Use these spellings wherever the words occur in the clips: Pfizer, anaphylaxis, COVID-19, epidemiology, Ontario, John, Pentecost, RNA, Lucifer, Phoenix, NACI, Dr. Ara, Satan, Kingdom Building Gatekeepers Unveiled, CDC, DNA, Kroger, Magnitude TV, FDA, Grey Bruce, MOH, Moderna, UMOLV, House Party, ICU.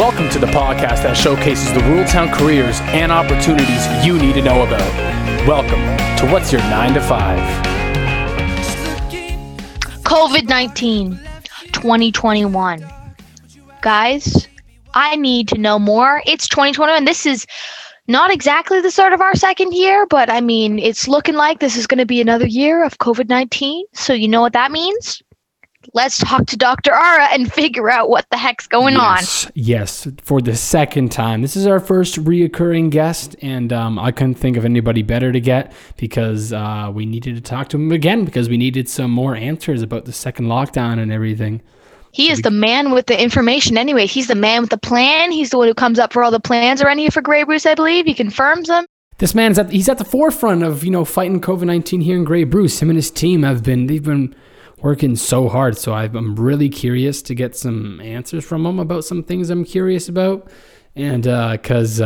Welcome to the podcast that showcases the rural town careers and opportunities you need to know about. Welcome to What's Your 9 to 5. COVID-19 2021. Guys, I need to know more. It's 2021. This is not exactly the start of our second year, but I mean, it's looking like this is going to be another year of COVID-19. So you know what that means? Let's talk to Dr. Ara and figure out what the heck's going on. Yes, for the second time. This is our first reoccurring guest, and I couldn't think of anybody better to get because we needed to talk to him again because we needed some more answers about the second lockdown and everything. He is the man with the information anyway. He's the man with the plan. He's the one who comes up for all the plans around here for Grey Bruce, I believe. He confirms them. This man, he's at the forefront of, you know, fighting COVID-19 here in Grey Bruce. Him and his team have been, they've been working so hard. So I'm really curious to get some answers from him about some things I'm curious about. And because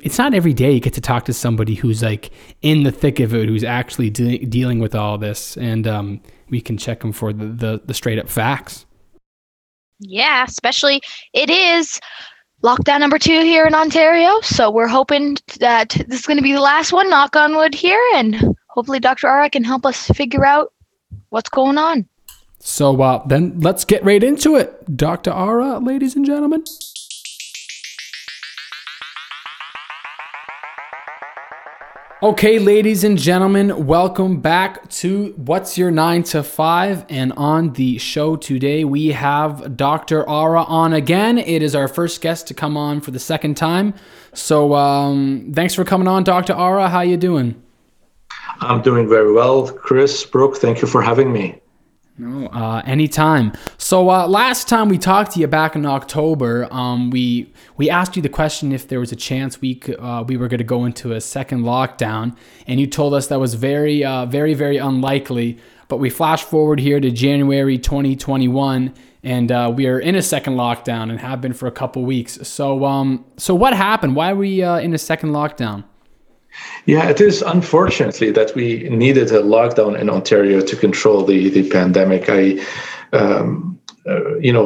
it's not every day you get to talk to somebody who's like in the thick of it, who's actually dealing with all this. And we can check him for the straight up facts. Yeah, especially it is lockdown number 2 here in Ontario. So we're hoping that this is going to be the last one, knock on wood here. And hopefully Dr. Ara can help us figure out what's going on. So then let's get right into it. Dr. Ara, ladies and gentlemen. Okay, ladies and gentlemen, welcome back to What's Your 9 to 5. And on the show today, we have Dr. Ara on again. It is our first guest to come on for the second time. So thanks for coming on, Dr. Ara. How you doing? I'm doing very well, Chris, Brooke. Thank you for having me. No, anytime. So last time we talked to you back in October, we asked you the question if there was a chance we were going to go into a second lockdown, and you told us that was very, very, very unlikely. But we flash forward here to January 2021, and we are in a second lockdown and have been for a couple weeks. So, so what happened? Why are we in a second lockdown? Yeah, it is unfortunately that we needed a lockdown in Ontario to control the pandemic. I,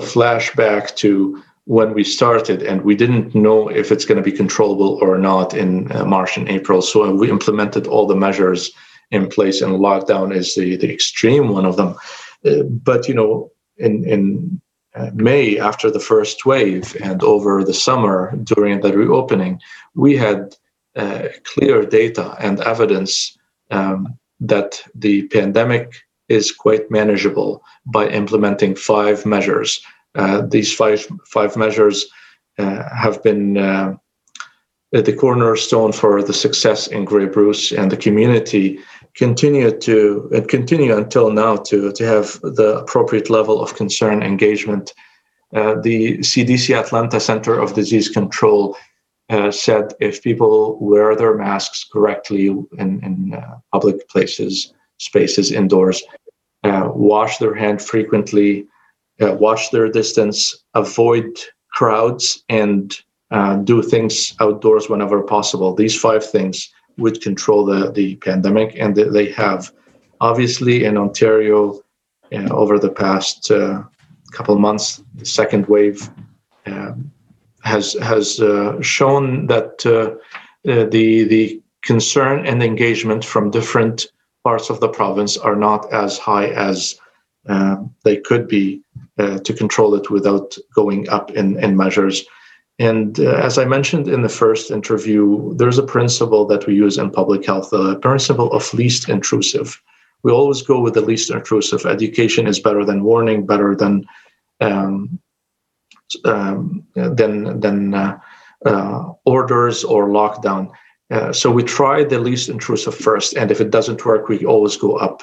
flash back to when we started, and we didn't know if it's going to be controllable or not in March and April. So we implemented all the measures in place, and lockdown is the extreme one of them. But, you know, in May, after the first wave and over the summer during the reopening, we had clear data and evidence that the pandemic is quite manageable by implementing 5 measures. These five measures have been the cornerstone for the success in Grey Bruce, and the community continue until now to have the appropriate level of concern engagement. The CDC Atlanta Center of Disease Control said if people wear their masks correctly in public places, spaces indoors, wash their hand frequently, watch their distance, avoid crowds, and do things outdoors whenever possible. These 5 things would control the pandemic, and they have. Obviously, in Ontario, over the past couple months, the second wave has shown that the concern and engagement from different parts of the province are not as high as they could be to control it without going up in measures. And as I mentioned in the first interview, there's a principle that we use in public health, the principle of least intrusive. We always go with the least intrusive. Education is better than warning, better than orders or lockdown. So we try the least intrusive first, and if it doesn't work, we always go up.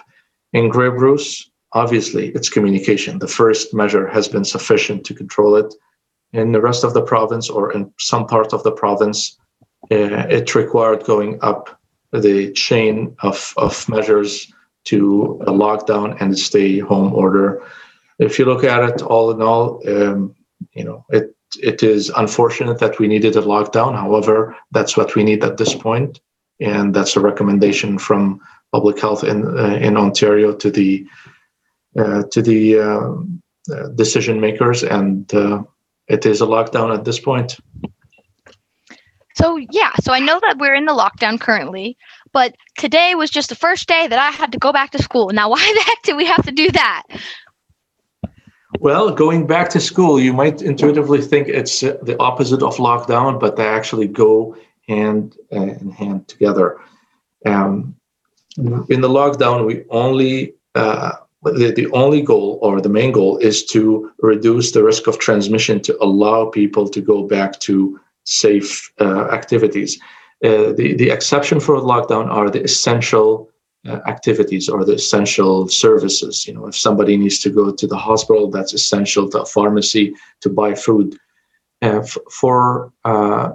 In Grey Bruce, obviously, it's communication. The first measure has been sufficient to control it. In the rest of the province, or in some part of the province, it required going up the chain of measures to a lockdown and stay-home order. If you look at it all in all, it is unfortunate that we needed a lockdown. However, that's what we need at this point, and that's a recommendation from public health in Ontario to the decision makers and it is a lockdown at this point. So I know that we're in the lockdown currently, but today was just the first day that I had to go back to school. Now, why the heck do we have to do that? Well, going back to school, you might intuitively think it's the opposite of lockdown, but they actually go hand in hand together. In the lockdown, we only the only goal or the main goal is to reduce the risk of transmission to allow people to go back to safe activities. The exception for lockdown are the essential activities or the essential services. You know, if somebody needs to go to the hospital, that's essential. To a pharmacy, to buy food. For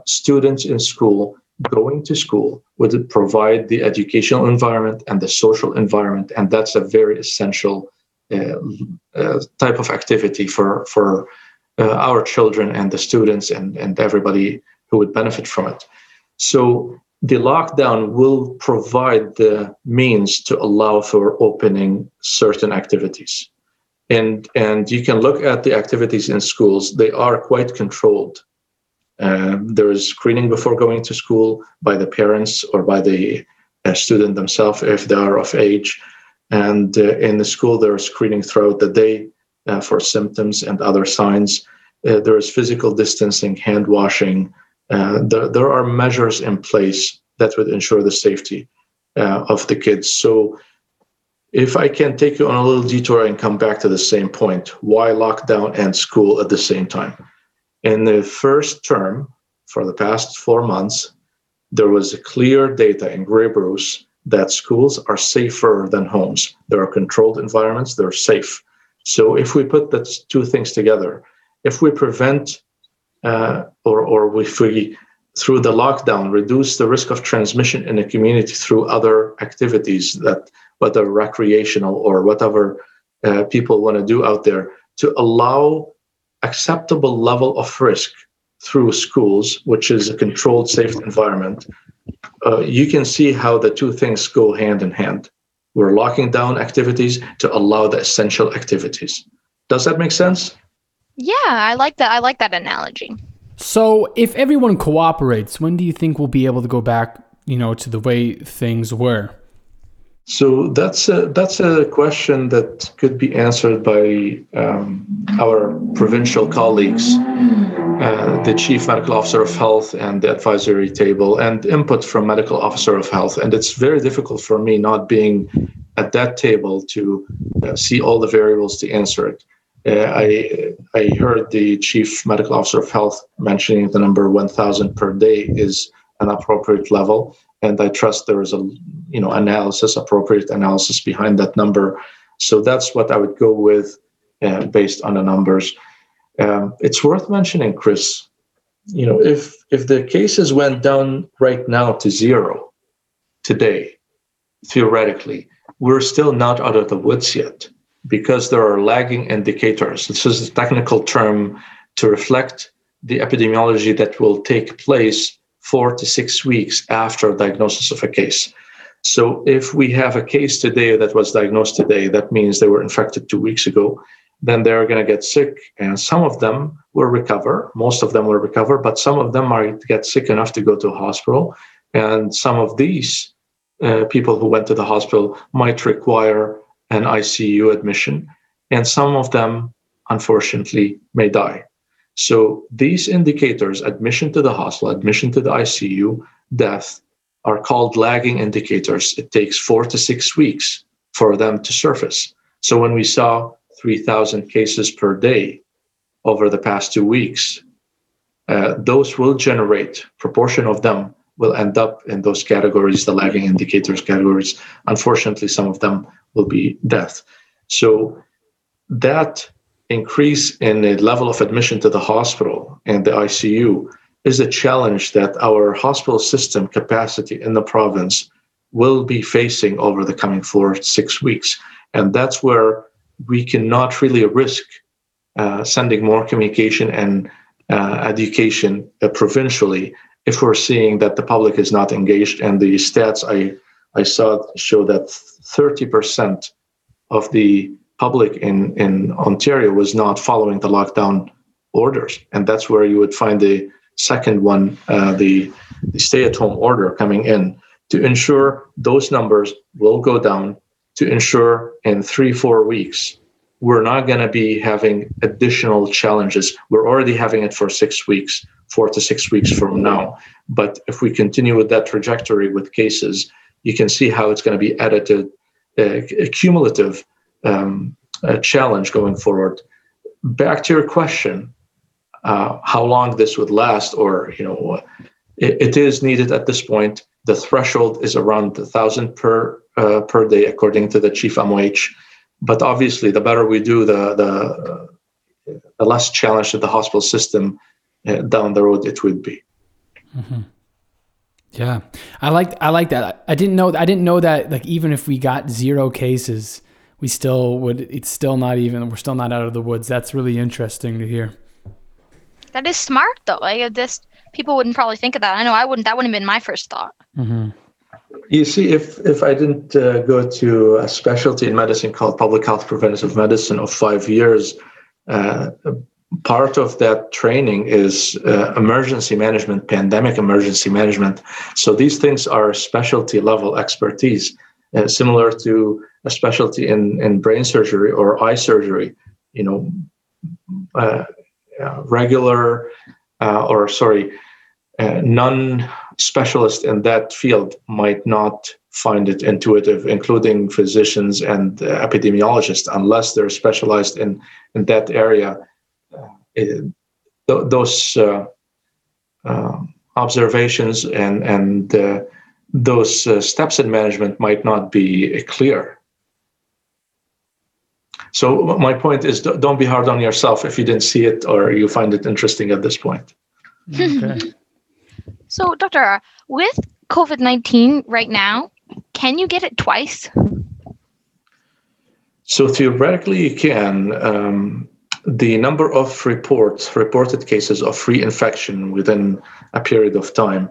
students in school, going to school would provide the educational environment and the social environment, and that's a very essential type of activity for our children and the students and everybody who would benefit from it. So the lockdown will provide the means to allow for opening certain activities. And you can look at the activities in schools. They are quite controlled. There is screening before going to school by the parents or by the student themselves if they are of age. And in the school, there is screening throughout the day for symptoms and other signs. There is physical distancing, hand washing. There are measures in place that would ensure the safety of the kids. So if I can take you on a little detour and come back to the same point, why lockdown and school at the same time? In the first term, for the past 4 months, there was clear data in Grey Bruce that schools are safer than homes. There are controlled environments, they're safe. So if we put the two things together, if we prevent if we, through the lockdown, reduce the risk of transmission in a community through other activities, that whether recreational or whatever people want to do out there, to allow acceptable level of risk through schools, which is a controlled, safe environment, you can see how the two things go hand in hand. We're locking down activities to allow the essential activities. Does that make sense? Yeah, I like that. I like that analogy. So if everyone cooperates, when do you think we'll be able to go back, you know, to the way things were? So that's a question that could be answered by our provincial colleagues, the Chief Medical Officer of Health and the advisory table, and input from Medical Officer of Health. And it's very difficult for me, not being at that table, to see all the variables to answer it. I heard the Chief Medical Officer of Health mentioning the number 1,000 per day is an appropriate level, and I trust there is appropriate analysis behind that number. So that's what I would go with based on the numbers. It's worth mentioning, Chris, you know, if the cases went down right now to zero today, theoretically, we're still not out of the woods yet, because there are lagging indicators. This is a technical term to reflect the epidemiology that will take place 4 to 6 weeks after diagnosis of a case. So if we have a case today that was diagnosed today, that means they were infected 2 weeks ago, then they're going to get sick. And some of them will recover. Most of them will recover, but some of them might get sick enough to go to a hospital. And some of these people who went to the hospital might require an ICU admission, and some of them, unfortunately, may die. So these indicators, admission to the hospital, admission to the ICU, death, are called lagging indicators. It takes 4 to 6 weeks for them to surface. So when we saw 3,000 cases per day over the past 2 weeks, those will generate, proportion of them will end up in those categories, the lagging indicators categories. Unfortunately, some of them will be death. So that increase in the level of admission to the hospital and the ICU is a challenge that our hospital system capacity in the province will be facing over the coming 4 to 6 weeks. And that's where we cannot really risk sending more communication and education provincially if we're seeing that the public is not engaged. And the stats I saw show that 30% of the public in Ontario was not following the lockdown orders. And that's where you would find the second one, the stay-at-home order coming in to ensure those numbers will go down, to ensure in 3-4 weeks, we're not going to be having additional challenges. We're already having it for 6 weeks, 4 to 6 weeks from now. But if we continue with that trajectory with cases, you can see how it's going to be additive, a cumulative challenge going forward. Back to your question, how long this would last, or, you know, it is needed at this point. The threshold is around 1,000 per day, according to the chief MOH. But obviously, the better we do, the less challenge to the hospital system down the road it would be. Mm-hmm. Yeah, I like that. I didn't know that. Like, even if we got 0 cases, we still would. It's still not even. We're still not out of the woods. That's really interesting to hear. That is smart, though. Like, this, people wouldn't probably think of that. I know I wouldn't. That wouldn't have been my first thought. Mm-hmm. You see, if I didn't go to a specialty in medicine called public health preventative medicine of 5 years, part of that training is emergency management, pandemic emergency management. So these things are specialty level expertise, similar to a specialty in brain surgery or eye surgery. You know, non-specialist in that field might not find it intuitive, including physicians and epidemiologists, unless they're specialized in that area. Those observations and those steps in management might not be clear. So my point is, don't be hard on yourself if you didn't see it or you find it interesting at this point. Okay. So, Dr. Ara, with COVID-19 right now, can you get it twice? So theoretically, you can. The number of reported cases of reinfection within a period of time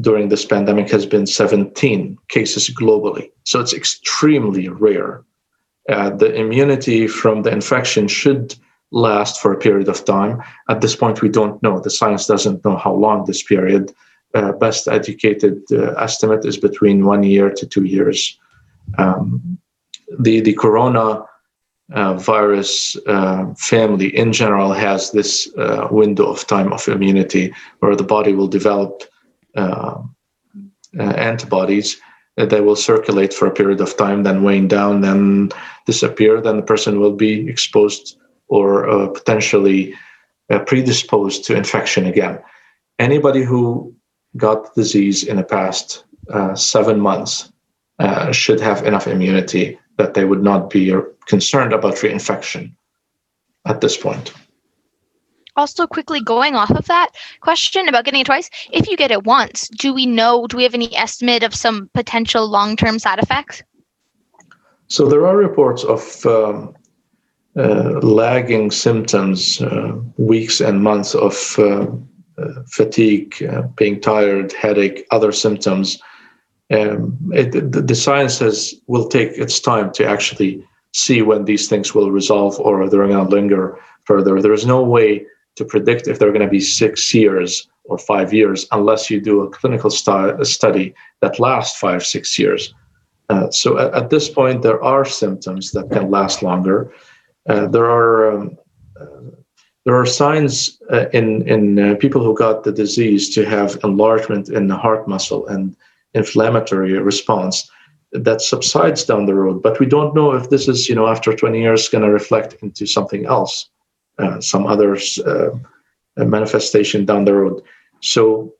during this pandemic has been 17 cases globally. So it's extremely rare. The immunity from the infection should last for a period of time. At this point, we don't know. The science doesn't know how long this period. Best educated estimate is between 1 year to 2 years. The corona virus family in general has this window of time of immunity where the body will develop antibodies that will circulate for a period of time, then wane down, then disappear, then the person will be exposed or potentially predisposed to infection again. Anybody who got the disease in the past 7 months should have enough immunity that they would not be concerned about reinfection at this point. Also, quickly going off of that question about getting it twice, if you get it once, do we have any estimate of some potential long-term side effects? So there are reports of lagging symptoms, weeks and months of fatigue, being tired, headache, other symptoms. The science will take its time to actually see when these things will resolve or they're going to linger further. There is no way to predict if they're going to be 6 years or 5 years unless you do a clinical study that lasts 5-6 years. So at this point, there are symptoms that can last longer. There are signs in people who got the disease to have enlargement in the heart muscle and inflammatory response that subsides down the road. But we don't know if this is, after 20 years, going to reflect into something else, some other manifestation down the road. So,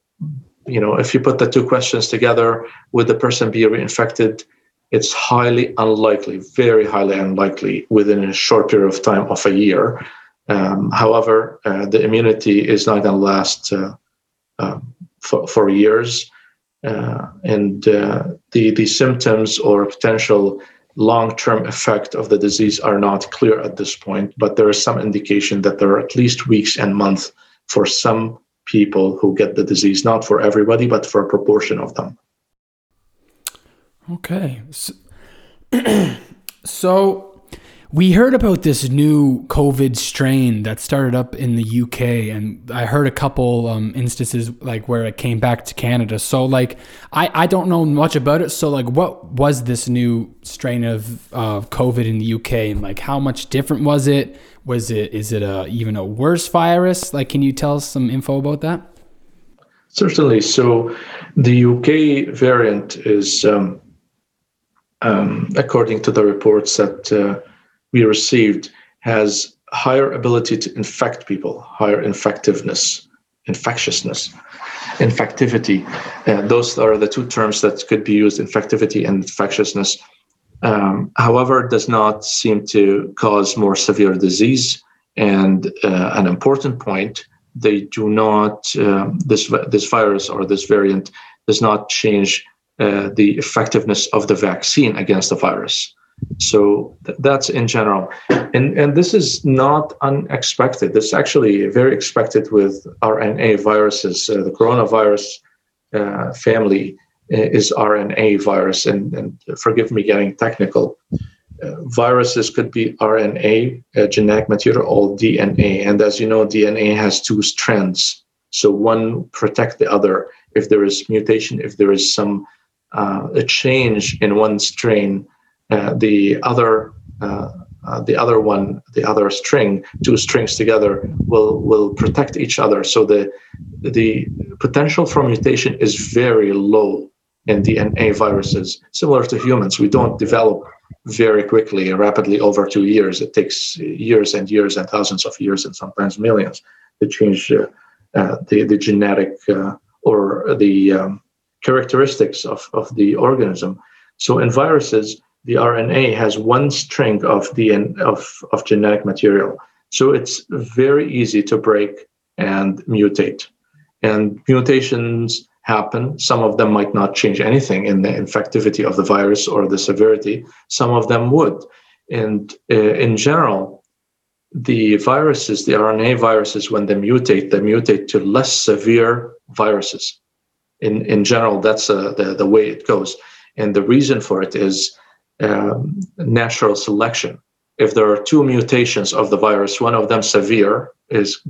if you put the two questions together, would the person be reinfected? It's highly unlikely, very highly unlikely, within a short period of time of a year. However, the immunity is not going to last for years. And the symptoms or potential long-term effect of the disease are not clear at this point, but there is some indication that there are at least weeks and months for some people who get the disease, not for everybody, but for a proportion of them. Okay. So We heard about this new COVID strain that started up in the UK, and I heard a couple instances like where it came back to Canada. So like, I don't know much about it. So like, what was this new strain of COVID in the UK, and like how much different was it? Was it, is it a, even a worse virus? Like, can you tell us some info about that? Certainly. So the UK variant is, according to the reports that, we received, has higher ability to infect people, higher infectivity. Those are the two terms that could be used, infectivity and infectiousness. However, it does not seem to cause more severe disease. And an important point, they do not, this virus or this variant does not change the effectiveness of the vaccine against the virus. So that's in general. And this is not unexpected. This is actually very expected with RNA viruses. The coronavirus family is RNA virus. And forgive me getting technical. Viruses could be RNA, genetic material, or DNA. And as you know, DNA has two strands. So one protects the other. If there is mutation, if there is some a change in one strain, the other string, two strings together will protect each other. So the potential for mutation is very low in DNA viruses, similar to humans. We don't develop very quickly, rapidly over 2 years. It takes years and years and thousands of years and sometimes millions to change the genetic or the characteristics of the organism. So in viruses, the RNA has one string of DNA, of genetic material. So it's very easy to break and mutate. And mutations happen. Some of them might not change anything in the infectivity of the virus or the severity. Some of them would. And in general, the viruses, the RNA viruses, when they mutate to less severe viruses. In general, that's the way it goes. And the reason for it is natural selection. If there are two mutations of the virus, one of them severe is,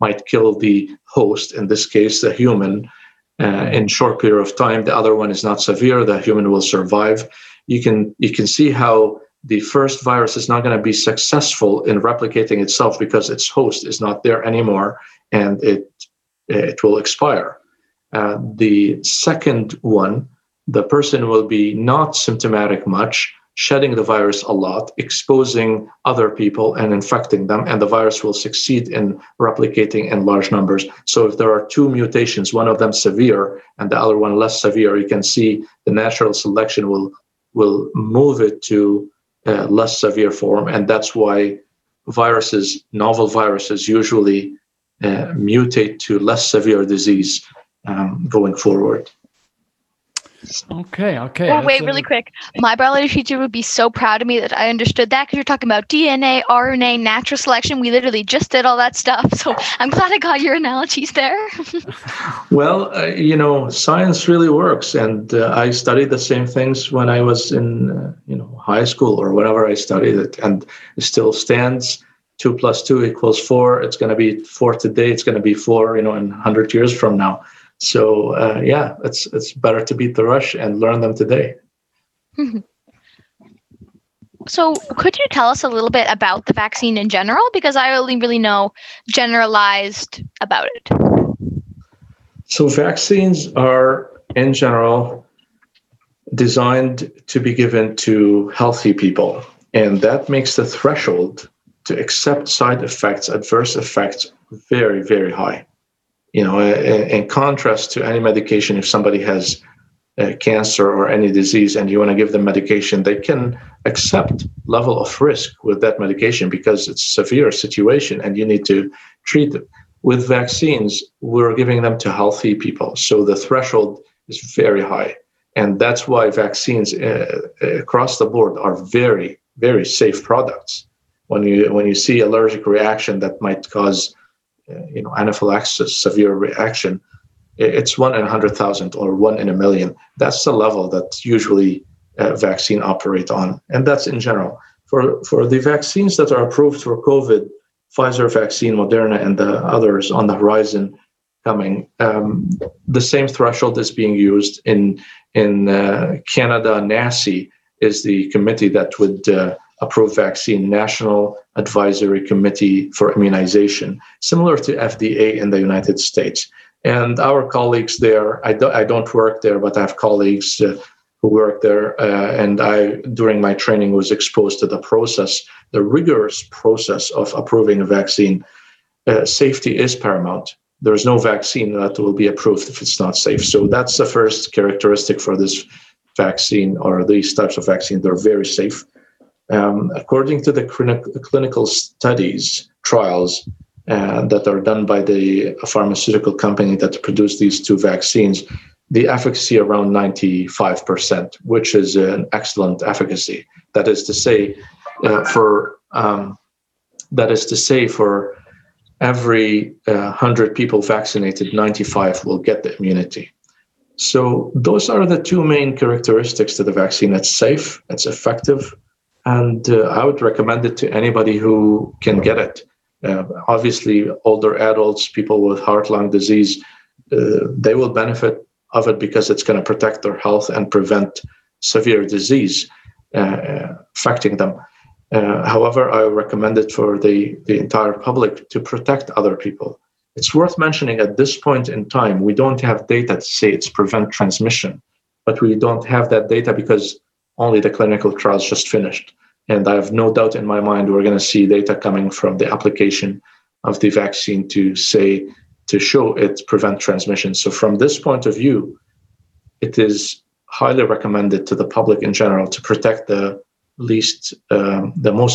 might kill the host, in this case, the human, in short period of time. The other one is not severe. The human will survive. You can see how the first virus is not going to be successful in replicating itself because its host is not there anymore, and it will expire. The second one, the person will be not symptomatic much, shedding the virus a lot, exposing other people and infecting them, and the virus will succeed in replicating in large numbers. So if there are two mutations, one of them severe and the other one less severe, you can see the natural selection will move it to a less severe form. And that's why viruses, novel viruses, usually mutate to less severe disease going forward. Okay. Well, wait, really quick. My biology teacher would be so proud of me that I understood that, because you're talking about DNA, RNA, natural selection. We literally just did all that stuff. So I'm glad I got your analogies there. Well, science really works. And I studied the same things when I was in, high school or whenever I studied it. And it still stands. 2 + 2 = 4. It's going to be 4 today. It's going to be 4, in 100 years from now. So it's better to beat the rush and learn them today. Mm-hmm. So could you tell us a little bit about the vaccine in general? Because I only really know generalized about it. So vaccines are, in general, designed to be given to healthy people. And that makes the threshold to accept side effects, adverse effects, very, very high. In contrast to any medication, if somebody has cancer or any disease and you want to give them medication, they can accept level of risk with that medication because it's a severe situation and you need to treat them. With vaccines, we're giving them to healthy people. So the threshold is very high. And that's why vaccines across the board are very, very safe products. When you see allergic reaction that might cause anaphylaxis, severe reaction, it's 1 in 100,000 or 1 in a million. That's the level that usually vaccine operate on. And that's in general. For the vaccines that are approved for COVID, Pfizer vaccine, Moderna, and the others on the horizon coming, the same threshold is being used in Canada. NACI is the committee that would approve vaccine, National Advisory Committee for Immunization, similar to FDA in the United States. And our colleagues there, I don't work there, but I have colleagues who work there, and I, during my training, was exposed to the process, the rigorous process of approving a vaccine. Safety is paramount. There is no vaccine that will be approved if it's not safe. So that's the first characteristic for this vaccine or these types of vaccines. They're very safe. According to the clinical studies, trials that are done by the pharmaceutical company that produced these two vaccines, the efficacy around 95%, which is an excellent efficacy. That is to say, for every 100 people vaccinated, 95 will get the immunity. So those are the two main characteristics to the vaccine. It's safe, it's effective, and I would recommend it to anybody who can get it. Obviously, older adults, people with heart-lung disease, they will benefit of it because it's going to protect their health and prevent severe disease affecting them. However, I recommend it for the entire public to protect other people. It's worth mentioning at this point in time, we don't have data to say it's prevent transmission, but we don't have that data because only the clinical trials just finished. And I have no doubt in my mind we're going to see data coming from the application of the vaccine to show it prevent transmission. So from this point of view, it is highly recommended to the public in general to protect the most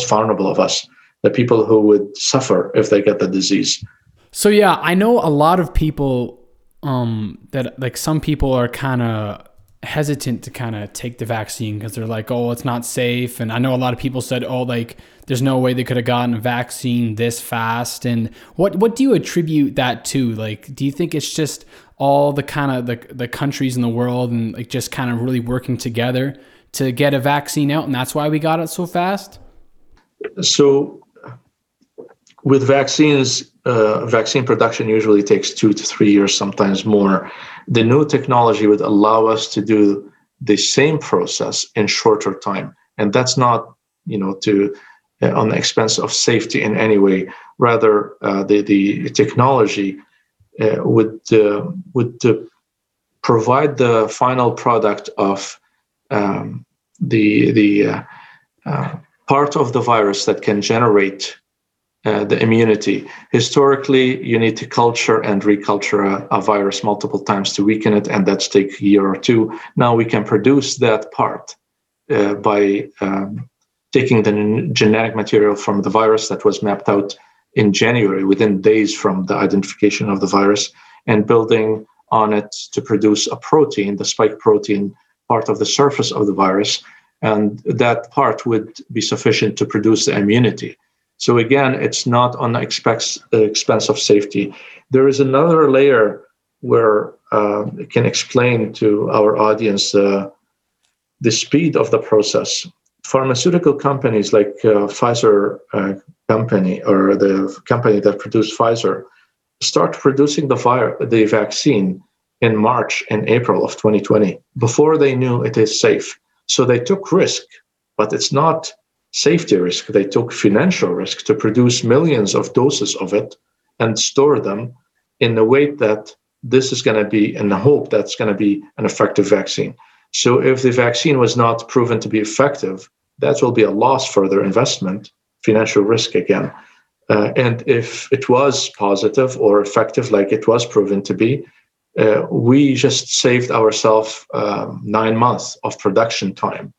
vulnerable of us, the people who would suffer if they get the disease. So yeah, I know a lot of people that, like, some people are kind of hesitant to kind of take the vaccine because they're like, oh, it's not safe. And I know a lot of people said, oh, like, there's no way they could have gotten a vaccine this fast. And what do you attribute that to? Like, do you think it's just all the kind of the countries in the world and like just kind of really working together to get a vaccine out, and that's why we got it so fast? So with vaccines, vaccine production usually takes 2 to 3 years, sometimes more. The new technology would allow us to do the same process in shorter time. And that's not, on the expense of safety in any way. Rather, the technology would provide the final product of the part of the virus that can generate the immunity. Historically, you need to culture and reculture a virus multiple times to weaken it, and that's take a year or two. Now we can produce that part by taking the genetic material from the virus that was mapped out in January, within days from the identification of the virus, and building on it to produce a protein, the spike protein, part of the surface of the virus, and that part would be sufficient to produce the immunity. So again, it's not on the expense of safety. There is another layer where it can explain to our audience the speed of the process. Pharmaceutical companies like Pfizer company, or the company that produced Pfizer, start producing the vaccine in March and April of 2020 before they knew it is safe. So they took risk, but it's not safety risk. They took financial risk to produce millions of doses of it and store them in the way that this is going to be, in the hope that's going to be an effective vaccine. So if the vaccine was not proven to be effective, that will be a loss for their investment, financial risk again. And if it was positive or effective, like it was proven to be, we just saved ourselves 9 months of production time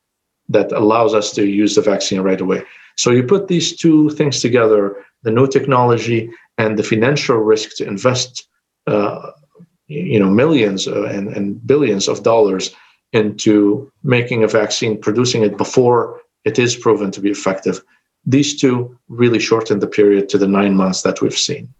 that allows us to use the vaccine right away. So you put these two things together, the new technology and the financial risk to invest millions and billions of dollars into making a vaccine, producing it before it is proven to be effective. These two really shorten the period to the 9 months that we've seen.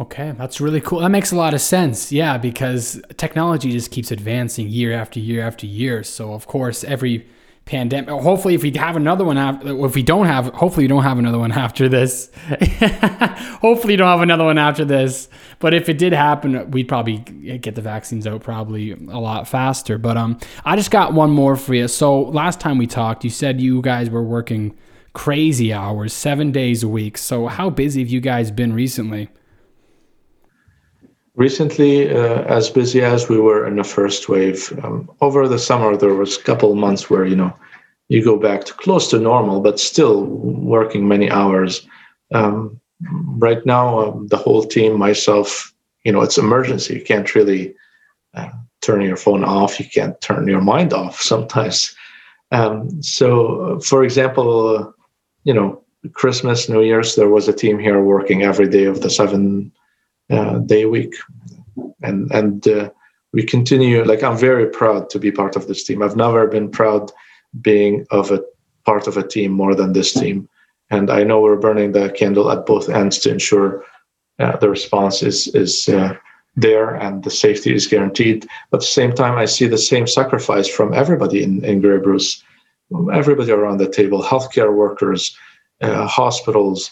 Okay, that's really cool. That makes a lot of sense. Yeah, because technology just keeps advancing year after year after year. So of course, every pandemic, hopefully if we have another one, hopefully you don't have another one after this. Hopefully you don't have another one after this. But if it did happen, we'd probably get the vaccines out probably a lot faster. But I just got one more for you. So last time we talked, you said you guys were working crazy hours, 7 days a week. So how busy have you guys been recently? Recently, as busy as we were in the first wave, over the summer, there was a couple months where, you go back to close to normal, but still working many hours. Right now, the whole team, myself, it's emergency. You can't really turn your phone off. You can't turn your mind off sometimes. So, for example, Christmas, New Year's, there was a team here working every day of the 7 day week, and we continue. Like, I'm very proud to be part of this team. I've never been proud being of a part of a team more than this team, and I know we're burning the candle at both ends to ensure the response is there and the safety is guaranteed. But at the same time, I see the same sacrifice from everybody in Grey Bruce, everybody around the table, healthcare workers, hospitals,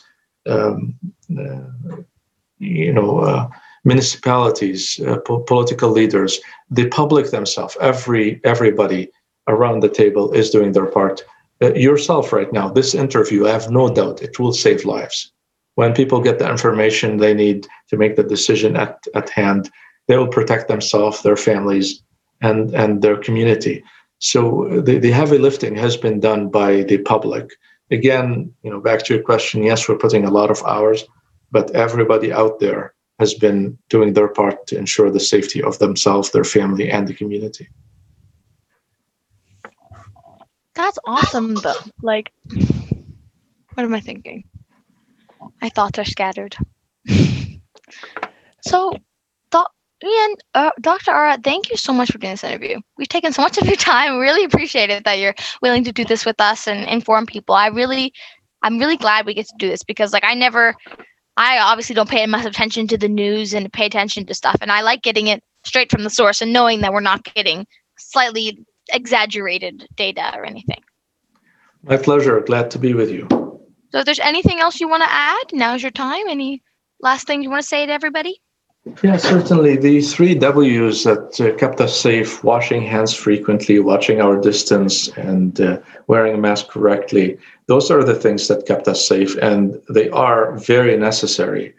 municipalities, political leaders, the public themselves. Everybody around the table is doing their part. Yourself right now, this interview, I have no doubt it will save lives. When people get the information they need to make the decision at hand, they will protect themselves, their families, and their community. So the heavy lifting has been done by the public. Again, back to your question, yes, we're putting a lot of hours, but everybody out there has been doing their part to ensure the safety of themselves, their family, and the community. That's awesome, though. Like, what am I thinking? My thoughts are scattered. Dr. Ara, thank you so much for doing this interview. We've taken so much of your time. Really appreciate it that you're willing to do this with us and inform people. I'm really glad we get to do this because, I obviously don't pay much attention to the news and pay attention to stuff. And I like getting it straight from the source and knowing that we're not getting slightly exaggerated data or anything. My pleasure. Glad to be with you. So if there's anything else you want to add, now's your time. Any last thing you want to say to everybody? Yeah, certainly. The 3 W's that kept us safe: washing hands frequently, watching our distance, and wearing a mask correctly. Those are the things that kept us safe, and they are very necessary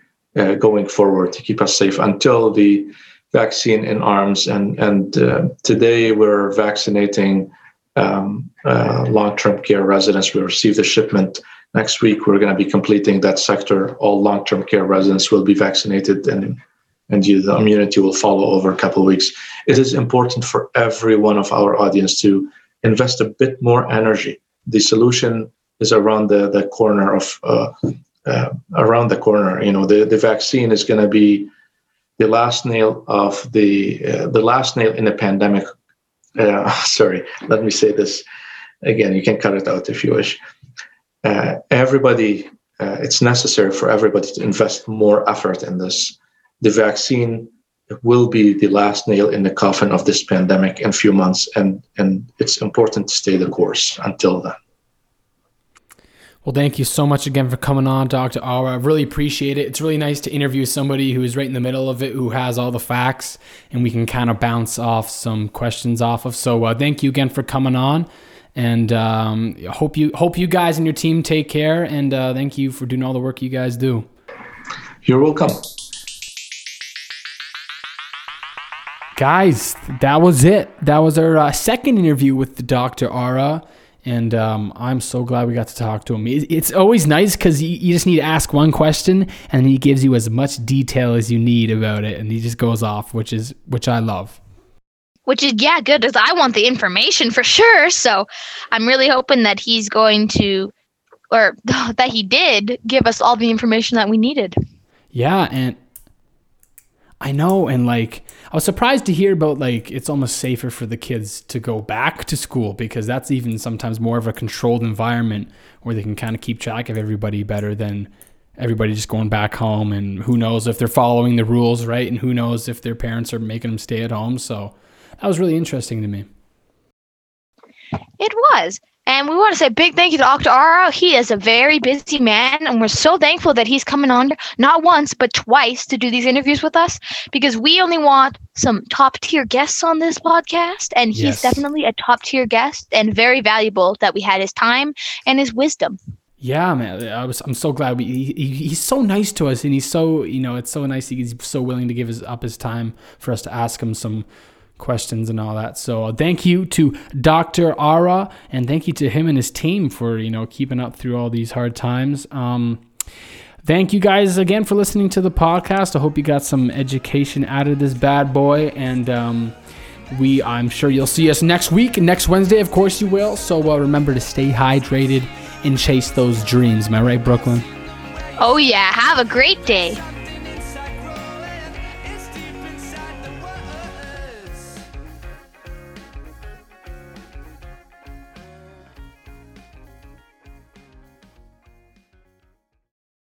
going forward to keep us safe until the vaccine in arms. And today we're vaccinating long-term care residents. We received a shipment. Next week, we're going to be completing that sector. All long-term care residents will be vaccinated, and the immunity will follow over a couple of weeks. It is important for every one of our audience to invest a bit more energy. The solution is around the corner of around the corner. The vaccine is going to be the last nail of the last nail in the pandemic. Sorry, let me say this again. You can cut it out if you wish. Everybody, it's necessary for everybody to invest more effort in this. The vaccine will be the last nail in the coffin of this pandemic in a few months, and it's important to stay the course until then. Well, thank you so much again for coming on, Dr. Ara. I really appreciate it. It's really nice to interview somebody who is right in the middle of it, who has all the facts, and we can kind of bounce off some questions off of. So thank you again for coming on, and hope you guys and your team take care, and thank you for doing all the work you guys do. You're welcome. Guys, that was it. That was our second interview with Dr. Ara, and I'm so glad we got to talk to him. It's always nice because you just need to ask one question, and he gives you as much detail as you need about it, and he just goes off, which I love. Which is, yeah, good, because I want the information for sure, so I'm really hoping that he's going to, or that he did, give us all the information that we needed. Yeah, and I know, and I was surprised to hear about it's almost safer for the kids to go back to school because that's even sometimes more of a controlled environment where they can kind of keep track of everybody better than everybody just going back home, and who knows if they're following the rules, right? And who knows if their parents are making them stay at home. So that was really interesting to me. It was. And we want to say a big thank you to Dr. Ara. He is a very busy man, and we're so thankful that he's coming on not once, but twice to do these interviews with us, because we only want some top-tier guests on this podcast, and he's definitely a top-tier guest, and very valuable that we had his time and his wisdom. Yeah, man, I'm so glad. He's so nice to us, and he's so, you know, it's so nice. He's so willing to give his time for us to ask him some questions and all that. So thank you to Dr. Ara, and thank you to him and his team for, you know, keeping up through all these hard times. Thank you guys again for listening to the podcast. I hope you got some education out of this bad boy, and I'm sure you'll see us next week, next Wednesday, of course you will. So remember to stay hydrated and chase those dreams. Am I right, Brooklyn? Oh yeah, have a great day.